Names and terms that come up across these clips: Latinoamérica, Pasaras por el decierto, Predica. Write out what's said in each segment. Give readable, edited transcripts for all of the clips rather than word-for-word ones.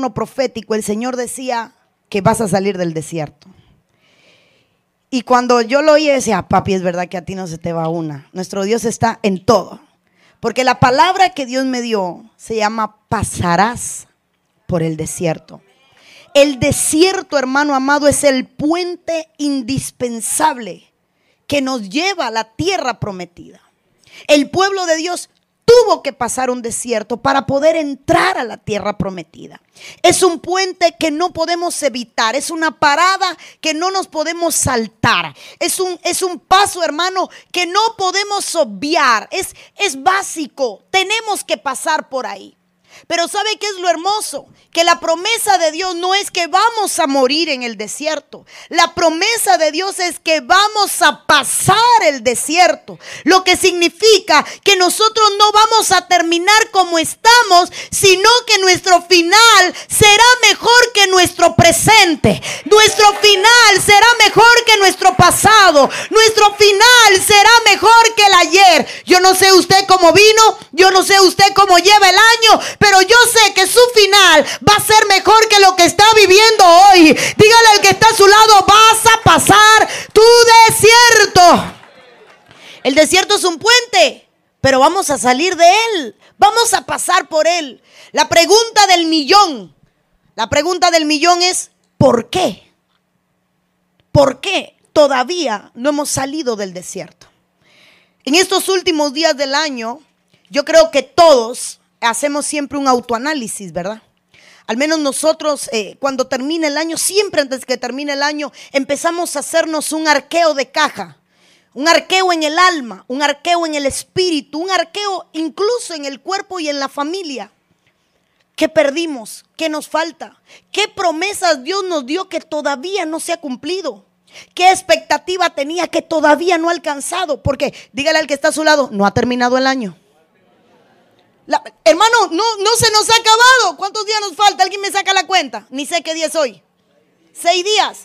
turno profético, el Señor decía que vas a salir del desierto. Y cuando yo lo oí, decía, papi, es verdad que a ti no se te va una. Nuestro Dios está en todo. Porque la palabra que Dios me dio se llama pasarás por el desierto. El desierto, hermano amado, es el puente indispensable que nos lleva a la tierra prometida. El pueblo de Dios tuvo que pasar un desierto para poder entrar a la tierra prometida. Es un puente que no podemos evitar, es una parada que no nos podemos saltar, es un paso, hermano, que no podemos obviar, es básico, tenemos que pasar por ahí. Pero ¿sabe qué es lo hermoso? Que la promesa de Dios no es que vamos a morir en el desierto. La promesa de Dios es que vamos a pasar el desierto. Lo que significa que nosotros no vamos a terminar como estamos, sino que nuestro final será mejor que nuestro presente. Nuestro final será mejor que nuestro pasado. Nuestro final será mejor que el ayer. Yo no sé usted cómo vino, yo no sé usted cómo lleva el año, pero yo sé que su final va a ser mejor que lo que está viviendo hoy. Dígale al que está a su lado, vas a pasar tu desierto. El desierto es un puente, pero vamos a salir de él. Vamos a pasar por él. La pregunta del millón es, ¿por qué? ¿Por qué todavía no hemos salido del desierto? En estos últimos días del año, yo creo que todos hacemos siempre un autoanálisis, ¿verdad? Al menos nosotros cuando termina el año, siempre antes que termine el año, empezamos a hacernos un arqueo de caja, un arqueo en el alma, un arqueo en el espíritu, un arqueo incluso en el cuerpo y en la familia. ¿Qué perdimos? ¿Qué nos falta? ¿Qué promesas Dios nos dio que todavía no se ha cumplido? ¿Qué expectativa tenía que todavía no ha alcanzado? Porque dígale al que está a su lado, no ha terminado el año. Hermano, no se nos ha acabado. ¿Cuántos días nos falta? ¿Alguien me saca la cuenta? Ni sé qué día es hoy. 6 días.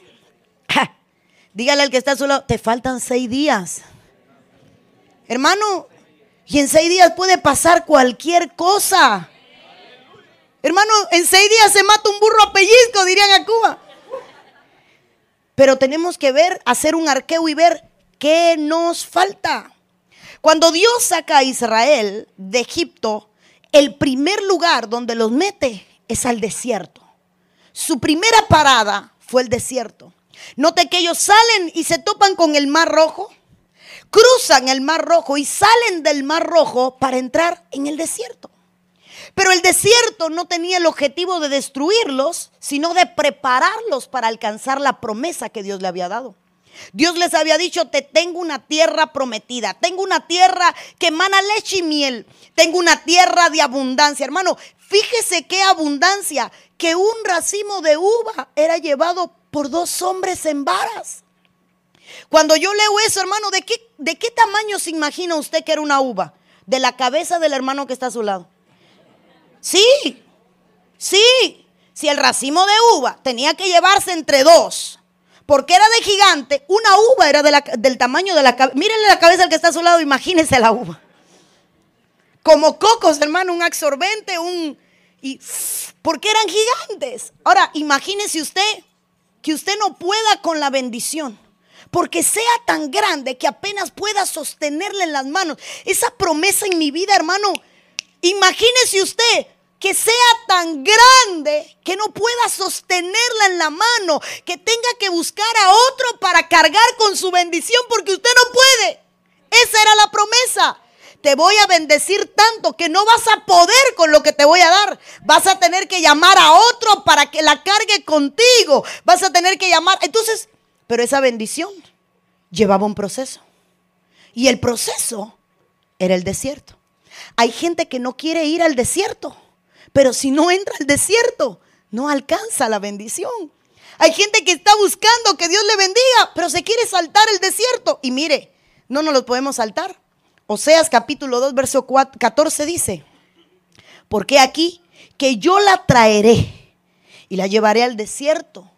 Ja. Dígale al que está a su lado, te faltan 6 días. Hermano, y en 6 días puede pasar cualquier cosa. Hermano, en 6 días se mata un burro a pellizco, dirían a Cuba. Pero tenemos que ver, hacer un arqueo y ver qué nos falta. Cuando Dios saca a Israel de Egipto, el primer lugar donde los mete es al desierto. Su primera parada fue el desierto. Note que ellos salen y se topan con el Mar Rojo, cruzan el Mar Rojo y salen del Mar Rojo para entrar en el desierto. Pero el desierto no tenía el objetivo de destruirlos, sino de prepararlos para alcanzar la promesa que Dios le había dado. Dios les había dicho, te tengo una tierra prometida, tengo una tierra que emana leche y miel, tengo una tierra de abundancia. Hermano, fíjese qué abundancia, que un racimo de uva era llevado por 2 hombres en varas. Cuando yo leo eso, hermano, ¿de qué tamaño se imagina usted que era una uva? De la cabeza del hermano que está a su lado. Sí, si el racimo de uva tenía que llevarse entre 2, porque era de gigante, una uva era del tamaño de la cabeza. Mírenle la cabeza al que está a su lado, imagínense la uva. Como cocos, hermano, un absorbente, porque eran gigantes. Ahora, imagínese usted que usted no pueda con la bendición, porque sea tan grande que apenas pueda sostenerla en las manos. Esa promesa en mi vida, hermano, imagínese usted que sea tan grande que no pueda sostenerla en la mano, que tenga que buscar a otro para cargar con su bendición porque usted no puede. Esa era la promesa. Te voy a bendecir tanto que no vas a poder con lo que te voy a dar. Vas a tener que llamar a otro para que la cargue contigo. Vas a tener que llamar. Entonces, pero esa bendición llevaba un proceso. Y el proceso era el desierto. Hay gente que no quiere ir al desierto, pero si no entra al desierto, no alcanza la bendición. Hay gente que está buscando que Dios le bendiga, pero se quiere saltar el desierto. Y mire, no nos lo podemos saltar. Oseas capítulo 2, verso 14 dice, porque aquí que yo la traeré y la llevaré al desierto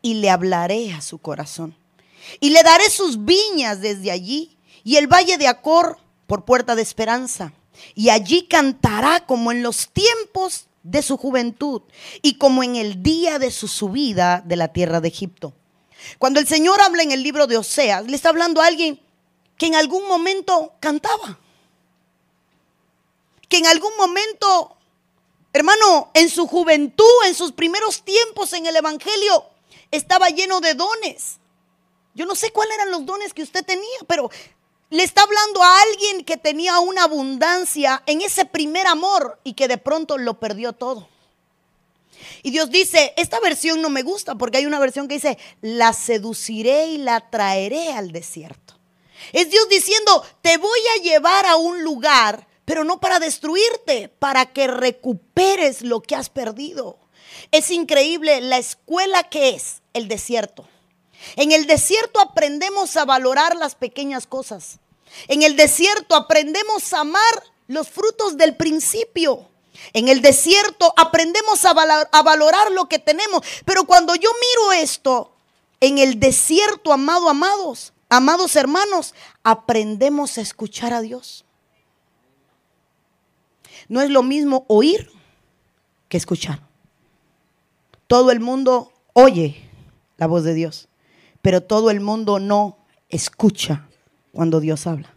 y le hablaré a su corazón. Y le daré sus viñas desde allí y el valle de Acor por puerta de esperanza. Y allí cantará como en los tiempos de su juventud y como en el día de su subida de la tierra de Egipto. Cuando el Señor habla en el libro de Oseas, le está hablando a alguien que en algún momento cantaba, que en algún momento, hermano, en su juventud, en sus primeros tiempos en el evangelio, estaba lleno de dones. Yo no sé cuáles eran los dones que usted tenía, pero le está hablando a alguien que tenía una abundancia en ese primer amor y que de pronto lo perdió todo. Y Dios dice, esta versión no me gusta porque hay una versión que dice, la seduciré y la traeré al desierto. Es Dios diciendo, te voy a llevar a un lugar, pero no para destruirte, para que recuperes lo que has perdido. Es increíble la escuela que es el desierto. En el desierto aprendemos a valorar las pequeñas cosas. En el desierto aprendemos a amar los frutos del principio. En el desierto aprendemos a valorar lo que tenemos. Pero cuando yo miro esto, en el desierto, amados hermanos, aprendemos a escuchar a Dios. No es lo mismo oír que escuchar. Todo el mundo oye la voz de Dios, pero todo el mundo no escucha cuando Dios habla.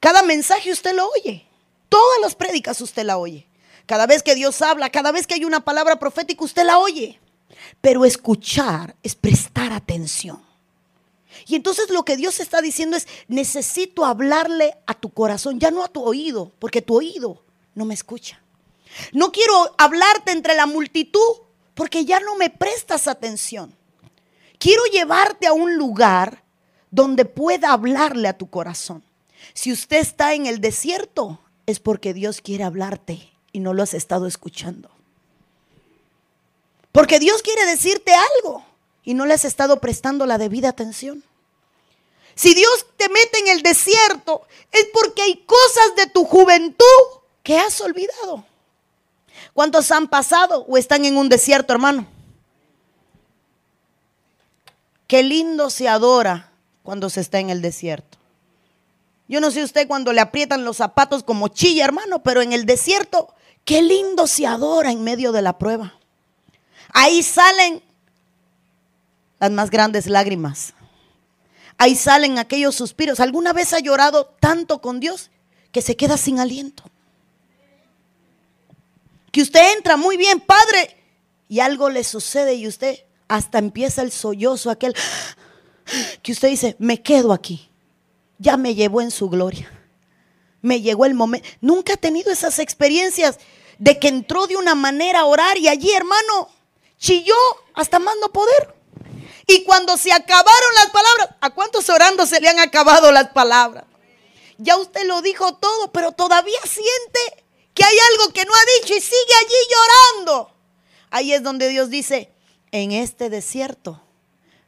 Cada mensaje usted lo oye. Todas las prédicas usted la oye. Cada vez que Dios habla, cada vez que hay una palabra profética, usted la oye. Pero escuchar es prestar atención. Y entonces lo que Dios está diciendo es, necesito hablarle a tu corazón, ya no a tu oído, porque tu oído no me escucha. No quiero hablarte entre la multitud, porque ya no me prestas atención. Quiero llevarte a un lugar donde pueda hablarle a tu corazón. Si usted está en el desierto, es porque Dios quiere hablarte y no lo has estado escuchando. Porque Dios quiere decirte algo y no le has estado prestando la debida atención. Si Dios te mete en el desierto, es porque hay cosas de tu juventud que has olvidado. ¿Cuántos han pasado o están en un desierto, hermano? Qué lindo se adora cuando se está en el desierto. Yo no sé usted cuando le aprietan los zapatos como chilla, hermano, pero en el desierto, qué lindo se adora en medio de la prueba. Ahí salen las más grandes lágrimas. Ahí salen aquellos suspiros. ¿Alguna vez ha llorado tanto con Dios que se queda sin aliento? Que usted entra muy bien, Padre, y algo le sucede y usted hasta empieza el sollozo aquel que usted dice, me quedo aquí. Ya me llevó en su gloria. Me llegó el momento. Nunca he tenido esas experiencias de que entró de una manera a orar y allí, hermano, chilló hasta más no poder. Y cuando se acabaron las palabras, ¿a cuántos orando se le han acabado las palabras? Ya usted lo dijo todo, pero todavía siente que hay algo que no ha dicho y sigue allí llorando. Ahí es donde Dios dice, en este desierto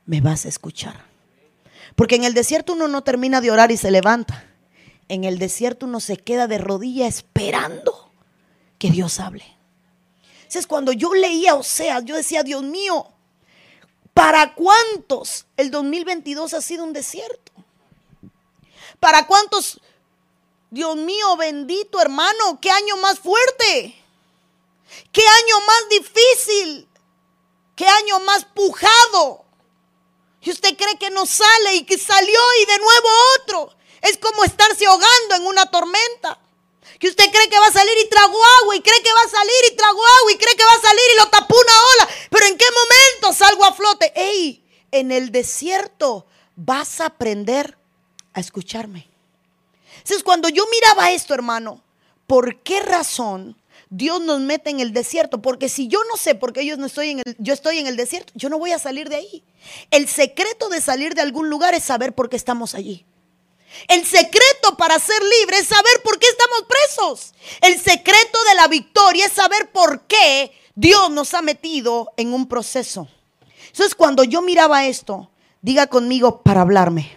me vas a escuchar. Porque en el desierto uno no termina de orar y se levanta. En el desierto uno se queda de rodilla esperando que Dios hable. Entonces cuando yo leía Oseas, yo decía, Dios mío, ¿para cuántos el 2022 ha sido un desierto? ¿Para cuántos, Dios mío bendito hermano, qué año más fuerte? ¿Qué año más difícil? ¿Qué año más pujado? Y usted cree que no sale y que salió y de nuevo otro. Es como estarse ahogando en una tormenta. Que usted cree que va a salir y tragó agua y cree que va a salir y tragó agua y cree que va a salir y lo tapó una ola. Pero ¿en qué momento salgo a flote? ¡Ey! En el desierto vas a aprender a escucharme. Entonces cuando yo miraba esto, hermano, ¿por qué razón Dios nos mete en el desierto? Porque si yo no sé por qué yo estoy en el desierto, yo no voy a salir de ahí. El secreto de salir de algún lugar es saber por qué estamos allí. El secreto para ser libre es saber por qué estamos presos. El secreto de la victoria es saber por qué Dios nos ha metido en un proceso. Entonces cuando yo miraba esto, diga conmigo, para hablarme.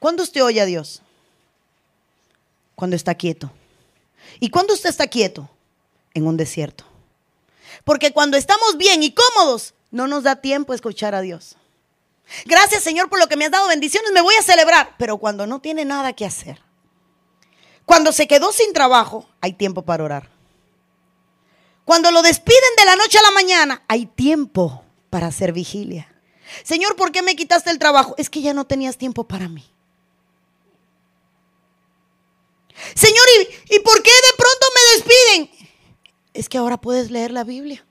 ¿Cuándo usted oye a Dios? Cuando está quieto. ¿Y cuando usted está quieto? En un desierto. Porque cuando estamos bien y cómodos, no nos da tiempo a escuchar a Dios. Gracias, Señor, por lo que me has dado, bendiciones, me voy a celebrar. Pero cuando no tiene nada que hacer, Cuando se quedó sin trabajo, hay tiempo para orar. Cuando lo despiden de la noche a la mañana, hay tiempo para hacer vigilia. Señor, ¿por qué me quitaste el trabajo? Es que ya no tenías tiempo para mí. Señor, ¿y por qué de pronto me despiden? Es que ahora puedes leer la Biblia.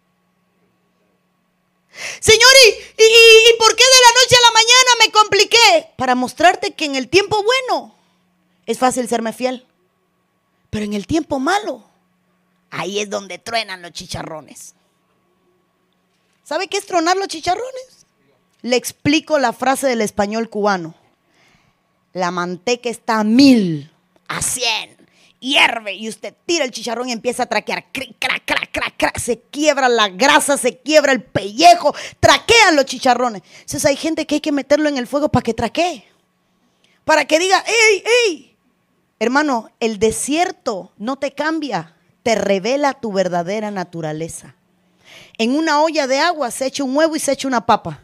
Señor, ¿y por qué de la noche a la mañana me compliqué? Para mostrarte que en el tiempo bueno es fácil serme fiel, pero en el tiempo malo, ahí es donde truenan los chicharrones. ¿Sabe qué es tronar los chicharrones? Le explico la frase del español cubano: la manteca está a 1000, a 100, hierve, y usted tira el chicharrón y empieza a traquear, cric, crac, crac, crac, crac. Se quiebra la grasa, se quiebra el pellejo, traquean los chicharrones. Entonces hay gente que hay que meterlo en el fuego para que traquee, para que diga, ¡ey, ey! Hermano, el desierto no te cambia, te revela tu verdadera naturaleza. En una olla de agua se echa un huevo y se echa una papa.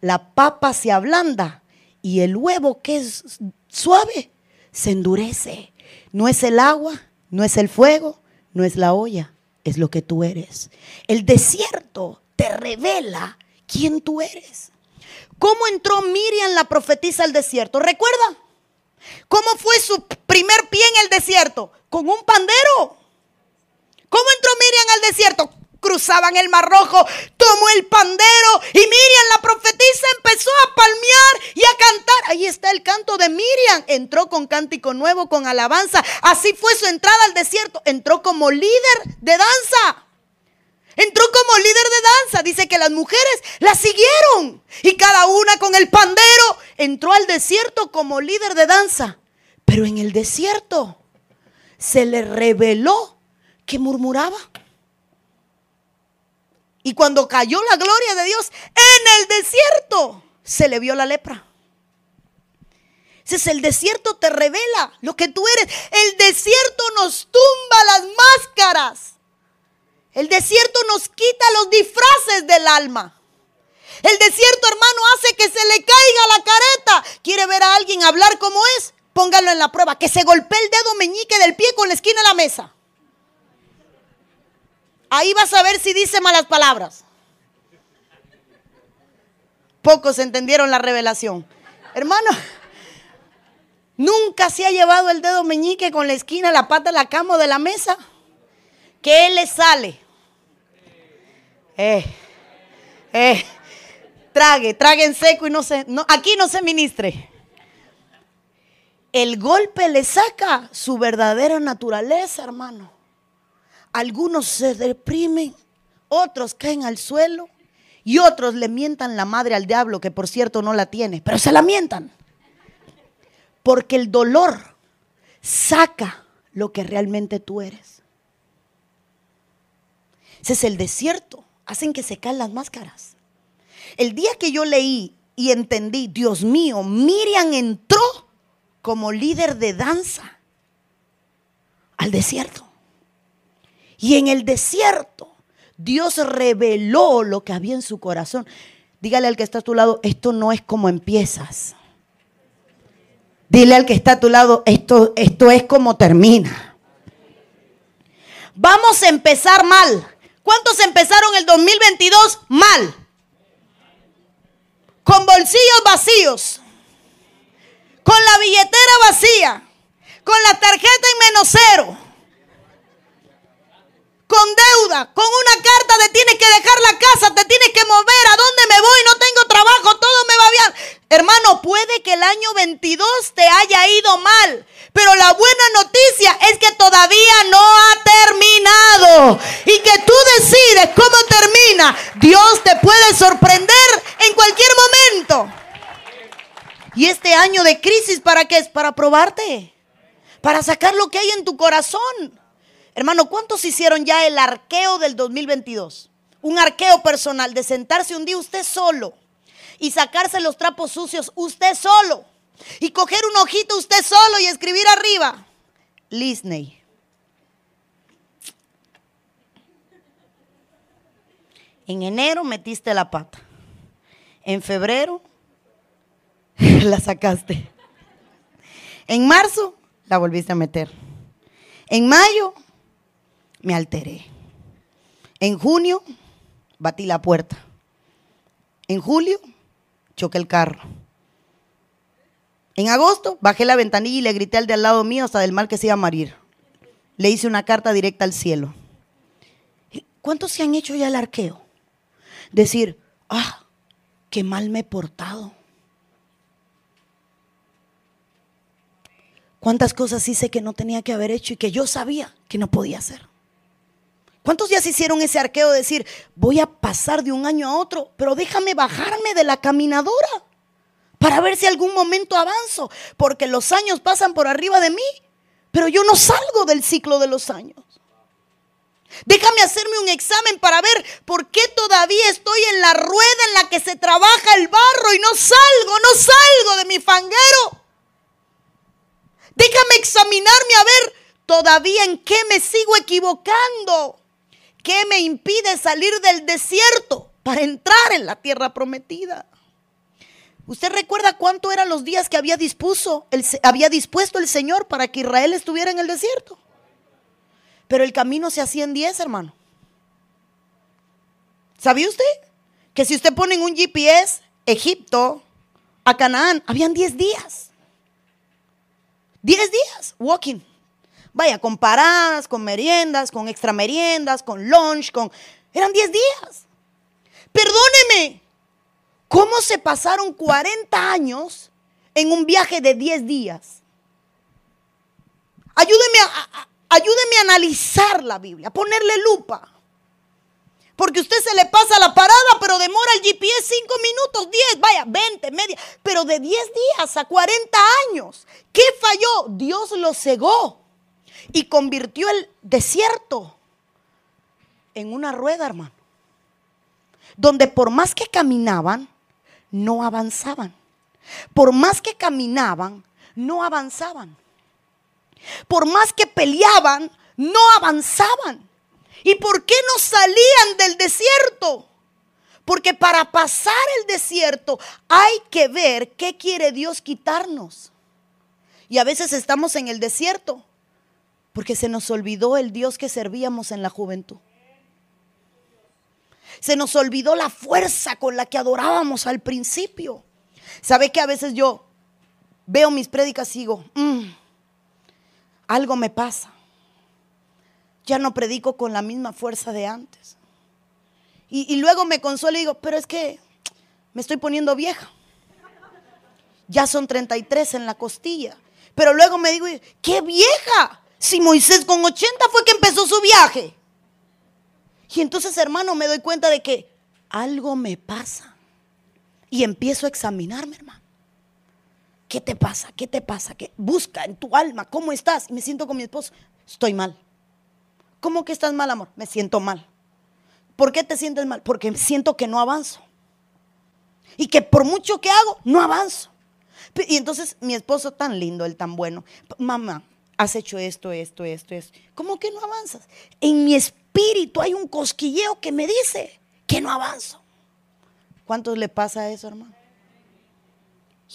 La papa se ablanda y el huevo, que es suave, se endurece. No es el agua, no es el fuego, no es la olla, es lo que tú eres. El desierto te revela quién tú eres. ¿Cómo entró Miriam la profetisa al desierto? ¿Recuerda? ¿Cómo fue su primer pie en el desierto? Con un pandero. ¿Cómo entró Miriam al desierto? Cruzaban el Mar Rojo, tomó el pandero y Miriam la profetisa empezó a palmear y a cantar. Ahí está el canto de Miriam. Entró con cántico nuevo, con alabanza. Así fue su entrada al desierto. Entró como líder de danza. Entró como líder de danza. Dice que las mujeres la siguieron y cada una con el pandero. Entró al desierto como líder de danza. Pero en el desierto se le reveló que murmuraba. Y cuando cayó la gloria de Dios en el desierto, se le vio la lepra. Entonces el desierto te revela lo que tú eres. El desierto nos tumba las máscaras. El desierto nos quita los disfraces del alma. El desierto, hermano, hace que se le caiga la careta. ¿Quiere ver a alguien hablar como es? Póngalo en la prueba. Que se golpee el dedo meñique del pie con la esquina de la mesa. Ahí vas a ver si dice malas palabras. Pocos entendieron la revelación. Hermano, nunca se ha llevado el dedo meñique con la esquina, la pata, la cama o de la mesa. ¿Qué le sale? Trague en seco y no, aquí no se ministre. El golpe le saca su verdadera naturaleza, hermano. Algunos se deprimen, otros caen al suelo y otros le mientan la madre al diablo, que por cierto no la tiene, pero se la mientan. Porque el dolor saca lo que realmente tú eres. Ese es el desierto, hacen que se caen las máscaras. El día que yo leí y entendí, Dios mío, Miriam entró como líder de danza al desierto. Y en el desierto, Dios reveló lo que había en su corazón. Dígale al que está a tu lado, esto no es como empiezas. Dile al que está a tu lado, esto es como termina. Vamos a empezar mal. ¿Cuántos empezaron el 2022 mal? Con bolsillos vacíos. Con la billetera vacía. Con la tarjeta en -0. Con deuda, con una carta de tienes que dejar la casa, te tienes que mover, ¿a dónde me voy? No tengo trabajo, todo me va bien. Hermano, puede que el año 22 te haya ido mal, pero la buena noticia es que todavía no ha terminado y que tú decides cómo termina. Dios te puede sorprender en cualquier momento. Y este año de crisis, ¿para qué es? Para probarte, para sacar lo que hay en tu corazón. Hermano, ¿cuántos hicieron ya el arqueo del 2022? Un arqueo personal de sentarse un día usted solo y sacarse los trapos sucios usted solo y coger un hojito usted solo y escribir arriba: Disney. En enero metiste la pata. En febrero la sacaste. En marzo la volviste a meter. En mayo me alteré. En junio batí la puerta. En julio choqué el carro. En agosto bajé la ventanilla y le grité al de al lado mío hasta del mal que se iba a morir. Le hice una carta directa al cielo. ¿Cuántos se han hecho ya el arqueo? Decir, ah, qué mal me he portado. ¿Cuántas cosas hice que no tenía que haber hecho y que yo sabía que no podía hacer? ¿Cuántos días hicieron ese arqueo de decir, voy a pasar de un año a otro, pero déjame bajarme de la caminadora para ver si algún momento avanzo? Porque los años pasan por arriba de mí, pero yo no salgo del ciclo de los años. Déjame hacerme un examen para ver por qué todavía estoy en la rueda en la que se trabaja el barro y no salgo de mi fanguero. Déjame examinarme a ver todavía en qué me sigo equivocando. ¿Qué me impide salir del desierto para entrar en la tierra prometida? ¿Usted recuerda cuánto eran los días que había dispuesto el Señor para que Israel estuviera en el desierto? Pero el camino se hacía en 10, hermano. ¿Sabía usted? Que si usted pone en un GPS, Egipto, a Canaán, habían 10 días. 10 días, walking. Vaya, con paradas, con meriendas, con extra meriendas, con lunch, eran 10 días. Perdóneme, ¿cómo se pasaron 40 años en un viaje de 10 días? Ayúdeme a analizar la Biblia, ponerle lupa. Porque usted se le pasa la parada, pero demora el GPS 5 minutos, 10, vaya, 20, media. Pero de 10 días a 40 años, ¿qué falló? Dios lo cegó y convirtió el desierto en una rueda, hermano. Donde por más que caminaban, no avanzaban. Por más que caminaban, no avanzaban. Por más que peleaban, no avanzaban. ¿Y por qué no salían del desierto? Porque para pasar el desierto hay que ver qué quiere Dios quitarnos. Y a veces estamos en el desierto porque se nos olvidó el Dios que servíamos en la juventud. Se nos olvidó la fuerza con la que adorábamos al principio. ¿Sabe que a veces yo veo mis prédicas y digo, algo me pasa? Ya no predico con la misma fuerza de antes. Y luego me consuelo y digo, pero es que me estoy poniendo vieja. Ya son 33 en la costilla. Pero luego me digo, ¡qué vieja! Si Moisés con 80 fue que empezó su viaje. Y entonces, hermano, me doy cuenta de que algo me pasa. Y empiezo a examinarme, hermano. ¿Qué te pasa? ¿Qué te pasa? ¿Qué? Busca en tu alma, ¿cómo estás? Y me siento con mi esposo, estoy mal. ¿Cómo que estás mal, amor? Me siento mal. ¿Por qué te sientes mal? Porque siento que no avanzo. Y que por mucho que hago, no avanzo. Y entonces mi esposo tan lindo, él tan bueno. Mamá, has hecho esto. ¿Cómo que no avanzas? En mi espíritu hay un cosquilleo que me dice que no avanzo. ¿Cuántos le pasa eso, hermano?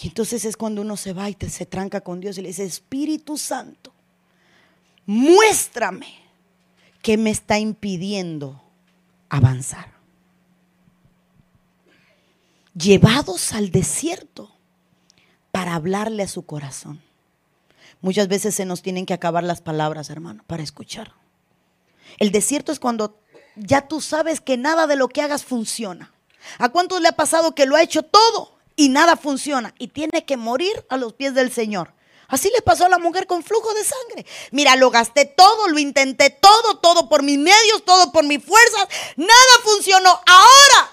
Y entonces es cuando uno se va y se tranca con Dios y le dice, Espíritu Santo, muéstrame. ¿Qué me está impidiendo avanzar? Llevados al desierto para hablarle a su corazón. Muchas veces se nos tienen que acabar las palabras, hermano, para escuchar. El desierto es cuando ya tú sabes que nada de lo que hagas funciona. ¿A cuántos le ha pasado que lo ha hecho todo y nada funciona? Y tiene que morir a los pies del Señor. Así le pasó a la mujer con flujo de sangre. Mira, lo gasté todo, lo intenté todo, todo por mis medios, todo por mis fuerzas. Nada funcionó. Ahora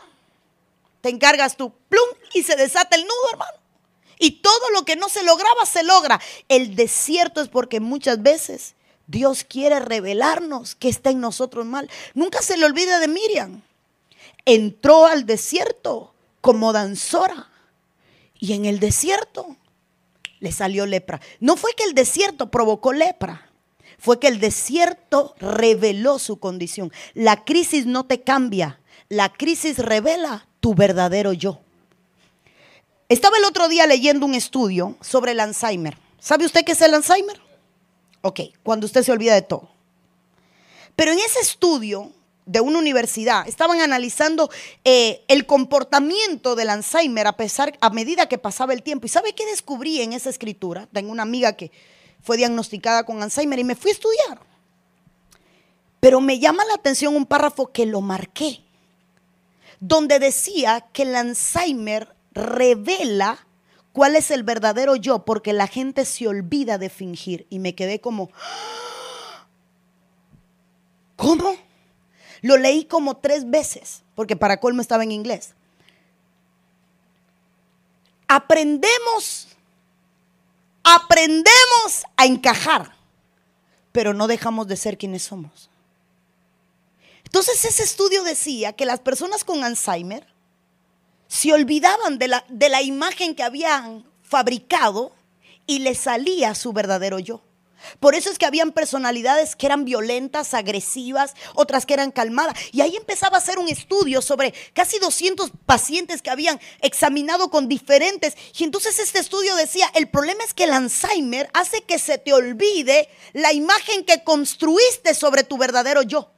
te encargas tú, plum, y se desata el nudo, hermano. Y todo lo que no se lograba, se logra. El desierto es porque muchas veces Dios quiere revelarnos que está en nosotros mal. Nunca se le olvida de Miriam. Entró al desierto como danzora. Y en el desierto le salió lepra. No fue que el desierto provocó lepra, fue que el desierto reveló su condición. La crisis no te cambia, la crisis revela tu verdadero yo. Estaba el otro día leyendo un estudio sobre el Alzheimer. ¿Sabe usted qué es el Alzheimer? Ok, cuando usted se olvida de todo. Pero en ese estudio de una universidad estaban analizando el comportamiento del Alzheimer a medida que pasaba el tiempo. ¿Y sabe qué descubrí en esa escritura? Tengo una amiga que fue diagnosticada con Alzheimer y me fui a estudiar. Pero me llama la atención un párrafo que lo marqué, donde decía que el Alzheimer revela cuál es el verdadero yo, porque la gente se olvida de fingir. Y me quedé como, ¿cómo? Lo leí como 3 veces, porque para colmo estaba en inglés. Aprendemos a encajar, pero no dejamos de ser quienes somos. Entonces ese estudio decía que las personas con Alzheimer se olvidaban de la imagen que habían fabricado y les salía su verdadero yo. Por eso es que habían personalidades que eran violentas, agresivas, otras que eran calmadas. Y ahí empezaba a hacer un estudio sobre casi 200 pacientes que habían examinado con diferentes. Y entonces este estudio decía, el problema es que el Alzheimer hace que se te olvide la imagen que construiste sobre tu verdadero yo.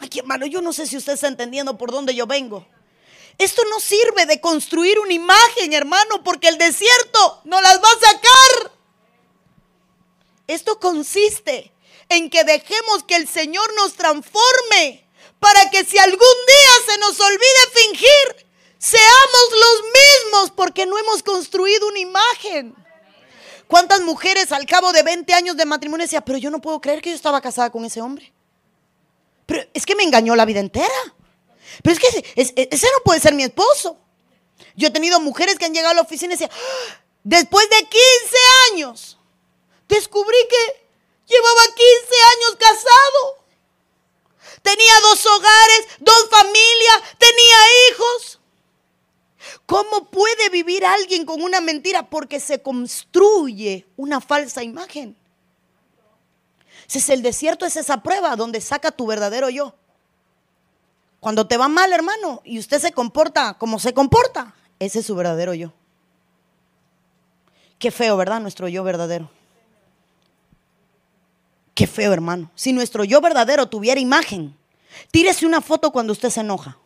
Ay, hermano, yo no sé si usted está entendiendo por dónde yo vengo. Esto no sirve de construir una imagen, hermano, porque el desierto no las va a sacar. Esto consiste en que dejemos que el Señor nos transforme para que si algún día se nos olvide fingir, seamos los mismos porque no hemos construido una imagen. ¿Cuántas mujeres al cabo de 20 años de matrimonio decían, pero yo no puedo creer que yo estaba casada con ese hombre? Pero es que me engañó la vida entera. Pero es que ese no puede ser mi esposo. Yo he tenido mujeres que han llegado a la oficina y decían, ¡ah! Después de 15 años, descubrí que llevaba 15 años casado. Tenía 2 hogares, 2 familias, tenía hijos. ¿Cómo puede vivir alguien con una mentira? Porque se construye una falsa imagen. El desierto es esa prueba donde saca tu verdadero yo. Cuando te va mal, hermano, y usted se comporta como se comporta, ese es su verdadero yo. Qué feo, ¿verdad? Nuestro yo verdadero. Qué feo, hermano. Si nuestro yo verdadero tuviera imagen, tírese una foto cuando usted se enoja.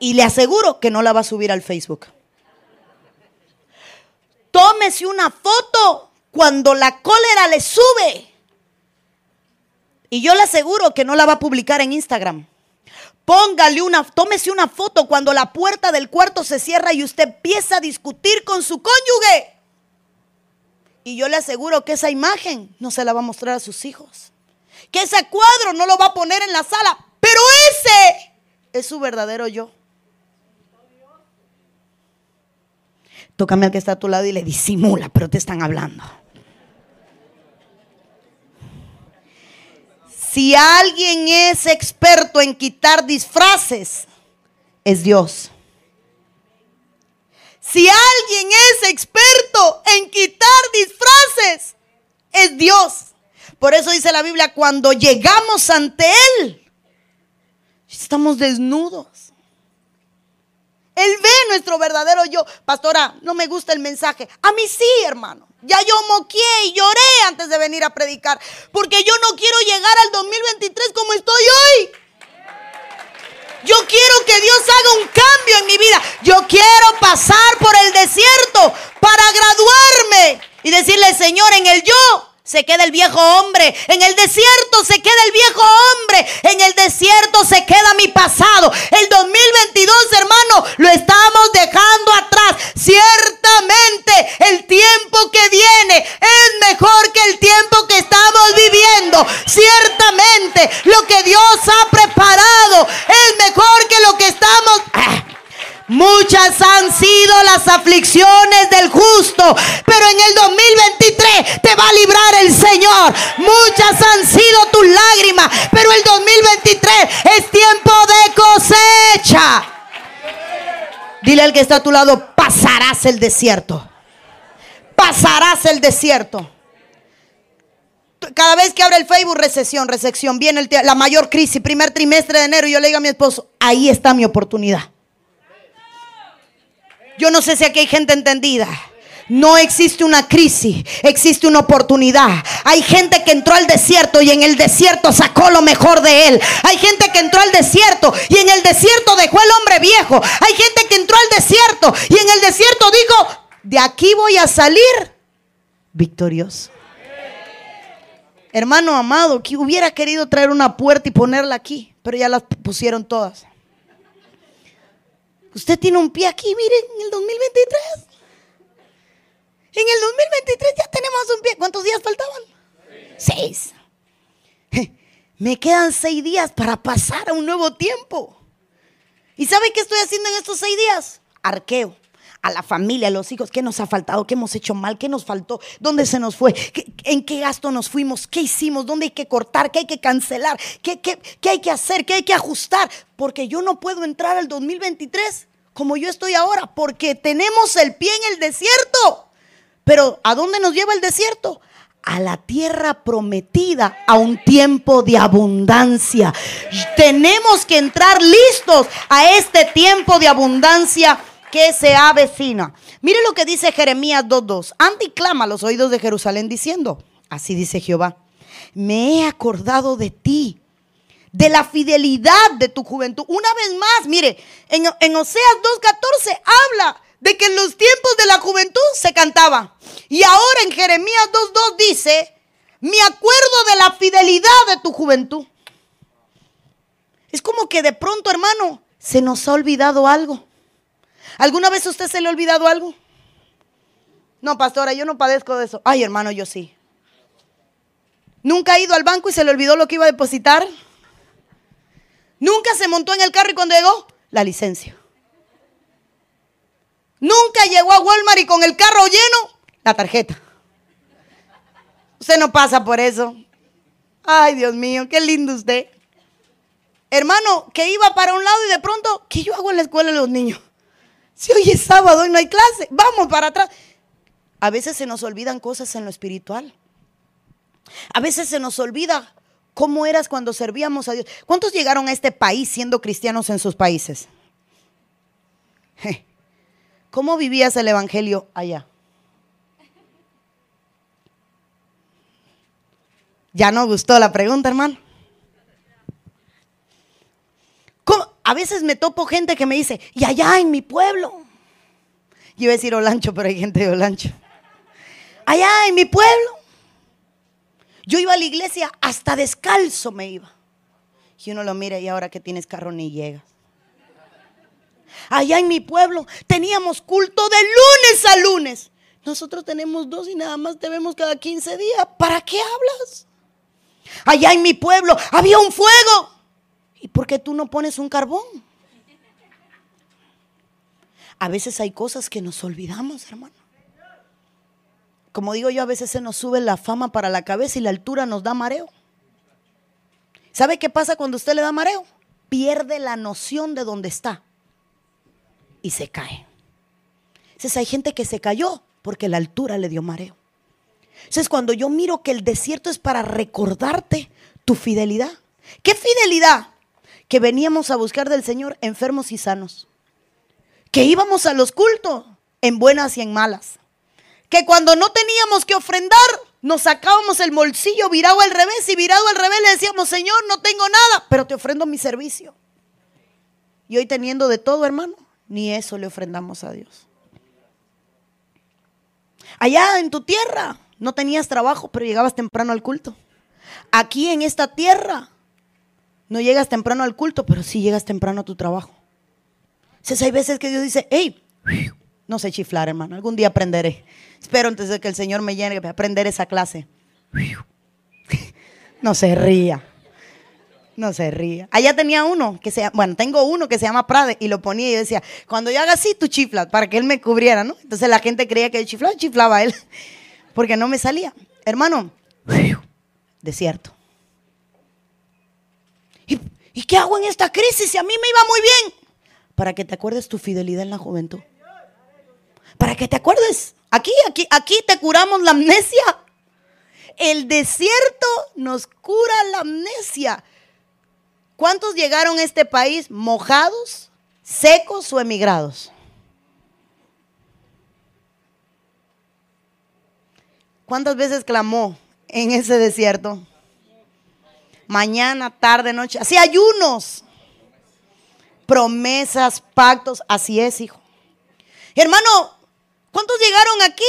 Y le aseguro que no la va a subir al Facebook. Tómese una foto cuando la cólera le sube. Y yo le aseguro que no la va a publicar en Instagram. Tómese una foto cuando la puerta del cuarto se cierra y usted empieza a discutir con su cónyuge. Y yo le aseguro que esa imagen no se la va a mostrar a sus hijos. Que ese cuadro no lo va a poner en la sala. Pero ese es su verdadero yo. Tócame al que está a tu lado y le disimula, pero te están hablando. Si alguien es experto en quitar disfraces, es Dios. Si alguien es experto en quitar disfraces, es Dios. Por eso dice la Biblia, cuando llegamos ante Él, estamos desnudos. Él ve nuestro verdadero yo. Pastora, no me gusta el mensaje. A mí sí, hermano. Ya yo moqueé y lloré antes de venir a predicar. Porque yo no quiero llegar al 2023 como estoy hoy. Yo quiero que Dios haga un cambio en mi vida. Yo quiero pasar por el desierto para graduarme. Y decirle, Señor, en el yo se queda el viejo hombre. En el desierto se queda el viejo hombre. En el desierto se queda mi pasado. El 2022, hermano, lo estamos dejando atrás. Ciertamente, el tiempo que viene es mejor que el tiempo que estamos viviendo. Ciertamente, lo que Dios ha preparado es mejor que lo que estamos... Muchas han sido las aflicciones del justo, pero en el 2023 te va a librar el Señor. Muchas han sido tus lágrimas, pero el 2023 es tiempo de cosecha. Dile al que está a tu lado, pasarás el desierto. Pasarás el desierto. Cada vez que abre el Facebook, recesión, viene la mayor crisis, primer trimestre de enero, y yo le digo a mi esposo, ahí está mi oportunidad. Yo no sé si aquí hay gente entendida, No existe una crisis, existe una oportunidad. Hay gente que entró al desierto y en el desierto sacó lo mejor de él. Hay gente que entró al desierto y en el desierto dejó el hombre viejo. Hay gente que entró al desierto y en el desierto dijo: de aquí voy a salir victorioso. Hermano amado, que hubiera querido traer una puerta y ponerla aquí, pero ya las pusieron todas. Usted tiene un pie aquí, miren, en el 2023. En el 2023 ya tenemos un pie. ¿Cuántos días faltaban? 6. Me quedan 6 días para pasar a un nuevo tiempo. ¿Y sabe qué estoy haciendo en estos 6 días? Arqueo a la familia, a los hijos. ¿Qué nos ha faltado? ¿Qué hemos hecho mal? ¿Qué nos faltó? ¿Dónde se nos fue? ¿En qué gasto nos fuimos? ¿Qué hicimos? ¿Dónde hay que cortar? ¿Qué hay que cancelar? ¿Qué hay que hacer? ¿Qué hay que ajustar? Porque yo no puedo entrar al 2023 como yo estoy ahora, porque tenemos el pie en el desierto. Pero ¿a dónde nos lleva el desierto? A la tierra prometida, a un tiempo de abundancia. Tenemos que entrar listos a este tiempo de abundancia que se avecina. Mire lo que dice Jeremías 2:2. Anda y clama a los oídos de Jerusalén diciendo: así dice Jehová, me he acordado de ti, de la fidelidad de tu juventud. Una vez más, mire, en Oseas 2:14 habla de que en los tiempos de la juventud se cantaba. Y ahora en Jeremías 2:2 dice: me acuerdo de la fidelidad de tu juventud. Es como que de pronto, hermano, se nos ha olvidado algo. ¿Alguna vez a usted se le ha olvidado algo? No, pastora, yo no padezco de eso. Ay, hermano, yo sí. ¿Nunca ha ido al banco y se le olvidó lo que iba a depositar? ¿Nunca se montó en el carro y cuando llegó, la licencia? Nunca llegó a Walmart y con el carro lleno, la tarjeta. Usted no pasa por eso. Ay, Dios mío, qué lindo usted. Hermano, que iba para un lado y de pronto, ¿qué yo hago en la escuela de los niños? Si hoy es sábado y no hay clase, vamos para atrás. A veces se nos olvidan cosas en lo espiritual. A veces se nos olvida cómo eras cuando servíamos a Dios. ¿Cuántos llegaron a este país siendo cristianos en sus países? ¿Cómo vivías el evangelio allá? Ya no gustó la pregunta, hermano. ¿Cómo? A veces me topo gente que me dice: y allá en mi pueblo. Yo iba a decir Olancho, pero hay gente de Olancho. Allá en mi pueblo yo iba a la iglesia, hasta descalzo me iba. Y uno lo mira y ahora que tienes carro ni llegas. Allá en mi pueblo teníamos culto de lunes a lunes. Nosotros tenemos 2 y nada más te vemos cada 15 días. ¿Para qué hablas? Allá en mi pueblo había un fuego. ¿Y por qué tú no pones un carbón? A veces hay cosas que nos olvidamos, hermano. Como digo yo, a veces se nos sube la fama para la cabeza y la altura nos da mareo. ¿Sabe qué pasa cuando usted le da mareo? Pierde la noción de dónde está. Y se cae. Entonces hay gente que se cayó porque la altura le dio mareo. Entonces cuando yo miro que el desierto es para recordarte tu fidelidad. ¿Qué fidelidad? Que veníamos a buscar del Señor enfermos y sanos. Que íbamos a los cultos en buenas y en malas. Que cuando no teníamos que ofrendar, nos sacábamos el bolsillo virado al revés. Y virado al revés le decíamos: Señor, no tengo nada, pero te ofrendo mi servicio. Y hoy teniendo de todo, hermano, ni eso le ofrendamos a Dios. Allá en tu tierra no tenías trabajo, pero llegabas temprano al culto. Aquí en esta tierra no llegas temprano al culto, pero sí llegas temprano a tu trabajo. Entonces hay veces que Dios dice: hey, no sé chiflar, hermano, algún día aprenderé. Espero antes de que el Señor me llene, aprender esa clase. No se ría. No se ría. Allá tenía uno que se, bueno, tengo uno que se llama Prade, y lo ponía y decía: cuando yo haga así, tú chiflas, para que él me cubriera, ¿no? Entonces la gente creía que yo chiflaba, chiflaba él, porque no me salía. Hermano, desierto. ¿Y qué hago en esta crisis si a mí me iba muy bien? Para que te acuerdes tu fidelidad en la juventud. Para que te acuerdes. Aquí te curamos la amnesia. El desierto nos cura la amnesia. ¿Cuántos llegaron a este país mojados, secos o emigrados? ¿Cuántas veces clamó en ese desierto? Mañana, tarde, noche. Hacía ayunos, promesas, pactos. Así es, hijo. Hermano, ¿cuántos llegaron aquí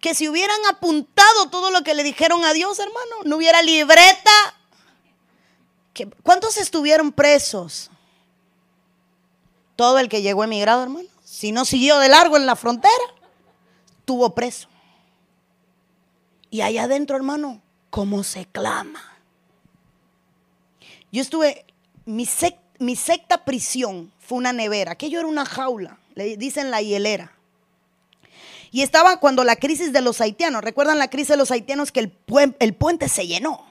que si hubieran apuntado todo lo que le dijeron a Dios, hermano? No hubiera libreta. ¿Cuántos estuvieron presos? Todo el que llegó emigrado, hermano. Si no siguió de largo en la frontera, estuvo preso. Y allá adentro, hermano, ¿cómo se clama? Yo estuve, mi secta prisión fue una nevera. Aquello era una jaula, le dicen la hielera. Y estaba cuando la crisis de los haitianos, ¿recuerdan la crisis de los haitianos? Que el puente se llenó.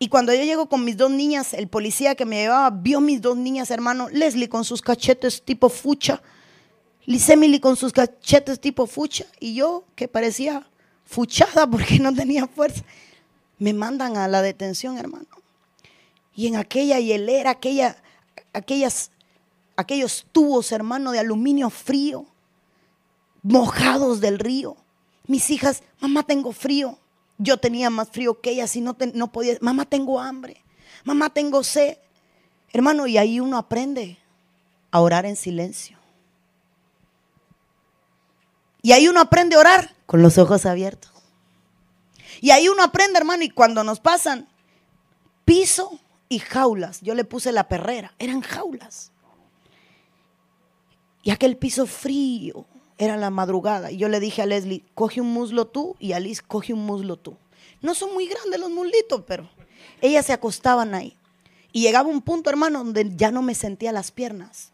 Y cuando yo llego con mis dos niñas, el policía que me llevaba vio mis dos niñas, hermano. Leslie con sus cachetes tipo fucha, Lisemily con sus cachetes tipo fucha, y yo que parecía fuchada porque no tenía fuerza. Me mandan a la detención, hermano. Y en aquella hielera, aquellos tubos, hermano, de aluminio frío, mojados del río. Mis hijas, mamá, tengo frío. Yo tenía más frío que ellas y no podía. Mamá, tengo hambre. Mamá, tengo sed. Hermano, y ahí uno aprende a orar en silencio. Y ahí uno aprende a orar con los ojos abiertos. Y ahí uno aprende, hermano, y cuando nos pasan piso y jaulas, yo le puse la perrera, eran jaulas. Y aquel piso frío, era la madrugada. Y yo le dije a Leslie, coge un muslo tú, y a Liz, coge un muslo tú. No son muy grandes los muslitos, pero ellas se acostaban ahí. Y llegaba un punto, hermano, donde ya no me sentía las piernas.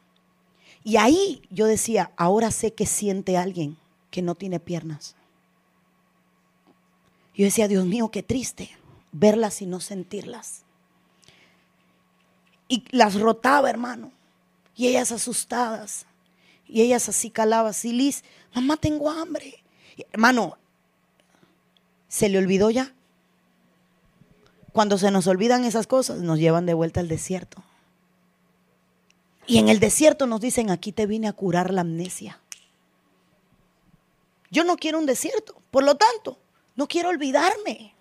Y ahí yo decía, ahora sé que siente alguien que no tiene piernas. Yo decía, Dios mío, qué triste verlas y no sentirlas. Y las rotaba, hermano, y ellas asustadas, y ellas así calaban, así, Liz, mamá, tengo hambre. Y, hermano, ¿se le olvidó ya? Cuando se nos olvidan esas cosas, nos llevan de vuelta al desierto. Y en el desierto nos dicen, aquí te vine a curar la amnesia. Yo no quiero un desierto, por lo tanto, no quiero olvidarme.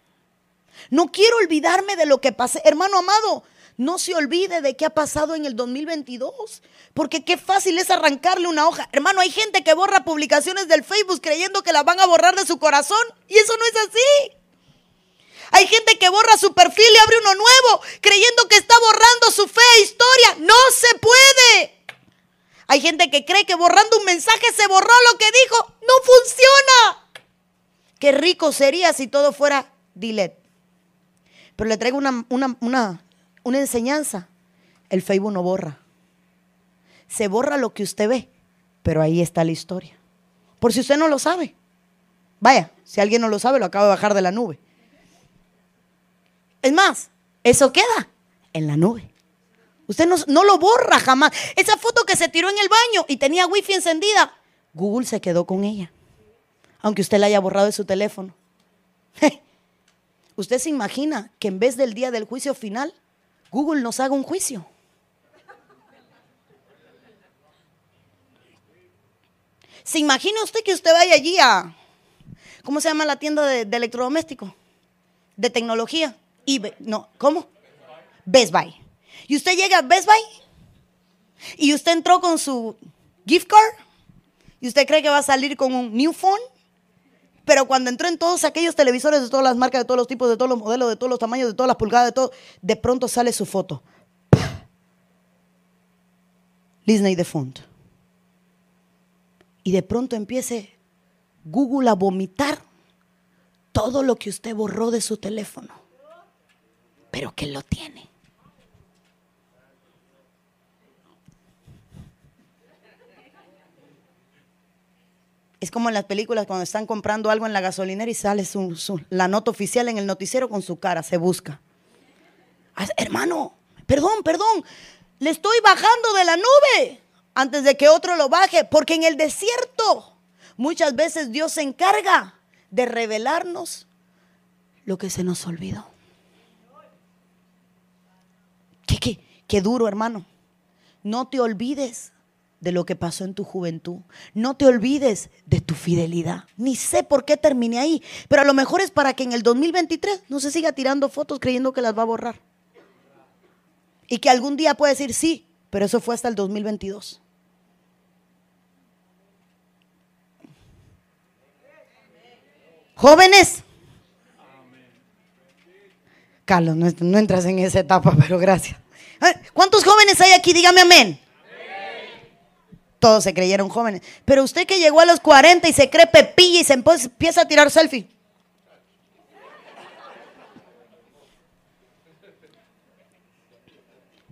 No quiero olvidarme de lo que pasé, hermano amado. No se olvide de qué ha pasado en el 2022, porque qué fácil es arrancarle una hoja. Hermano, hay gente que borra publicaciones del Facebook creyendo que las van a borrar de su corazón, y eso no es así. Hay gente que borra su perfil y abre uno nuevo, creyendo que está borrando su fea historia. ¡No se puede! Hay gente que cree que borrando un mensaje se borró lo que dijo. ¡No funciona! Qué rico sería si todo fuera delete. Pero le traigo una enseñanza, el Facebook no borra. Se borra lo que usted ve, pero ahí está la historia. Por si usted no lo sabe. Vaya, si alguien no lo sabe, lo acabo de bajar de la nube. Es más, eso queda en la nube. Usted no lo borra jamás. Esa foto que se tiró en el baño y tenía wifi encendida, Google se quedó con ella. Aunque usted la haya borrado de su teléfono. ¿Usted se imagina que en vez del día del juicio final, Google nos haga un juicio? ¿Se imagina usted que usted vaya allí a, ¿cómo se llama la tienda de electrodomésticos? De tecnología. Best Buy. Y usted llega a Best Buy y usted entró con su gift card y usted cree que va a salir con un new phone, pero cuando entró en todos aquellos televisores de todas las marcas, de todos los tipos, de todos los modelos, de todos los tamaños, de todas las pulgadas, de todo, de pronto sale su foto. Disney de fondo. Y de pronto empiece Google a vomitar todo lo que usted borró de su teléfono, pero que lo tiene. Es como en las películas cuando están comprando algo en la gasolinera y sale la nota oficial en el noticiero con su cara, se busca. Hermano, perdón, le estoy bajando de la nube antes de que otro lo baje, porque en el desierto muchas veces Dios se encarga de revelarnos lo que se nos olvidó. Qué duro, hermano. No te olvides de lo que pasó en tu juventud. No te olvides de tu fidelidad. Ni sé por qué terminé ahí, pero a lo mejor es para que en el 2023 no se siga tirando fotos creyendo que las va a borrar. Y que algún día puede decir sí, pero eso fue hasta el 2022. Jóvenes. Carlos, no entras en esa etapa, pero gracias. ¿Cuántos jóvenes hay aquí? Dígame amén. Todos se creyeron jóvenes. Pero usted que llegó a los 40 y se cree pepilla y se empieza a tirar selfie.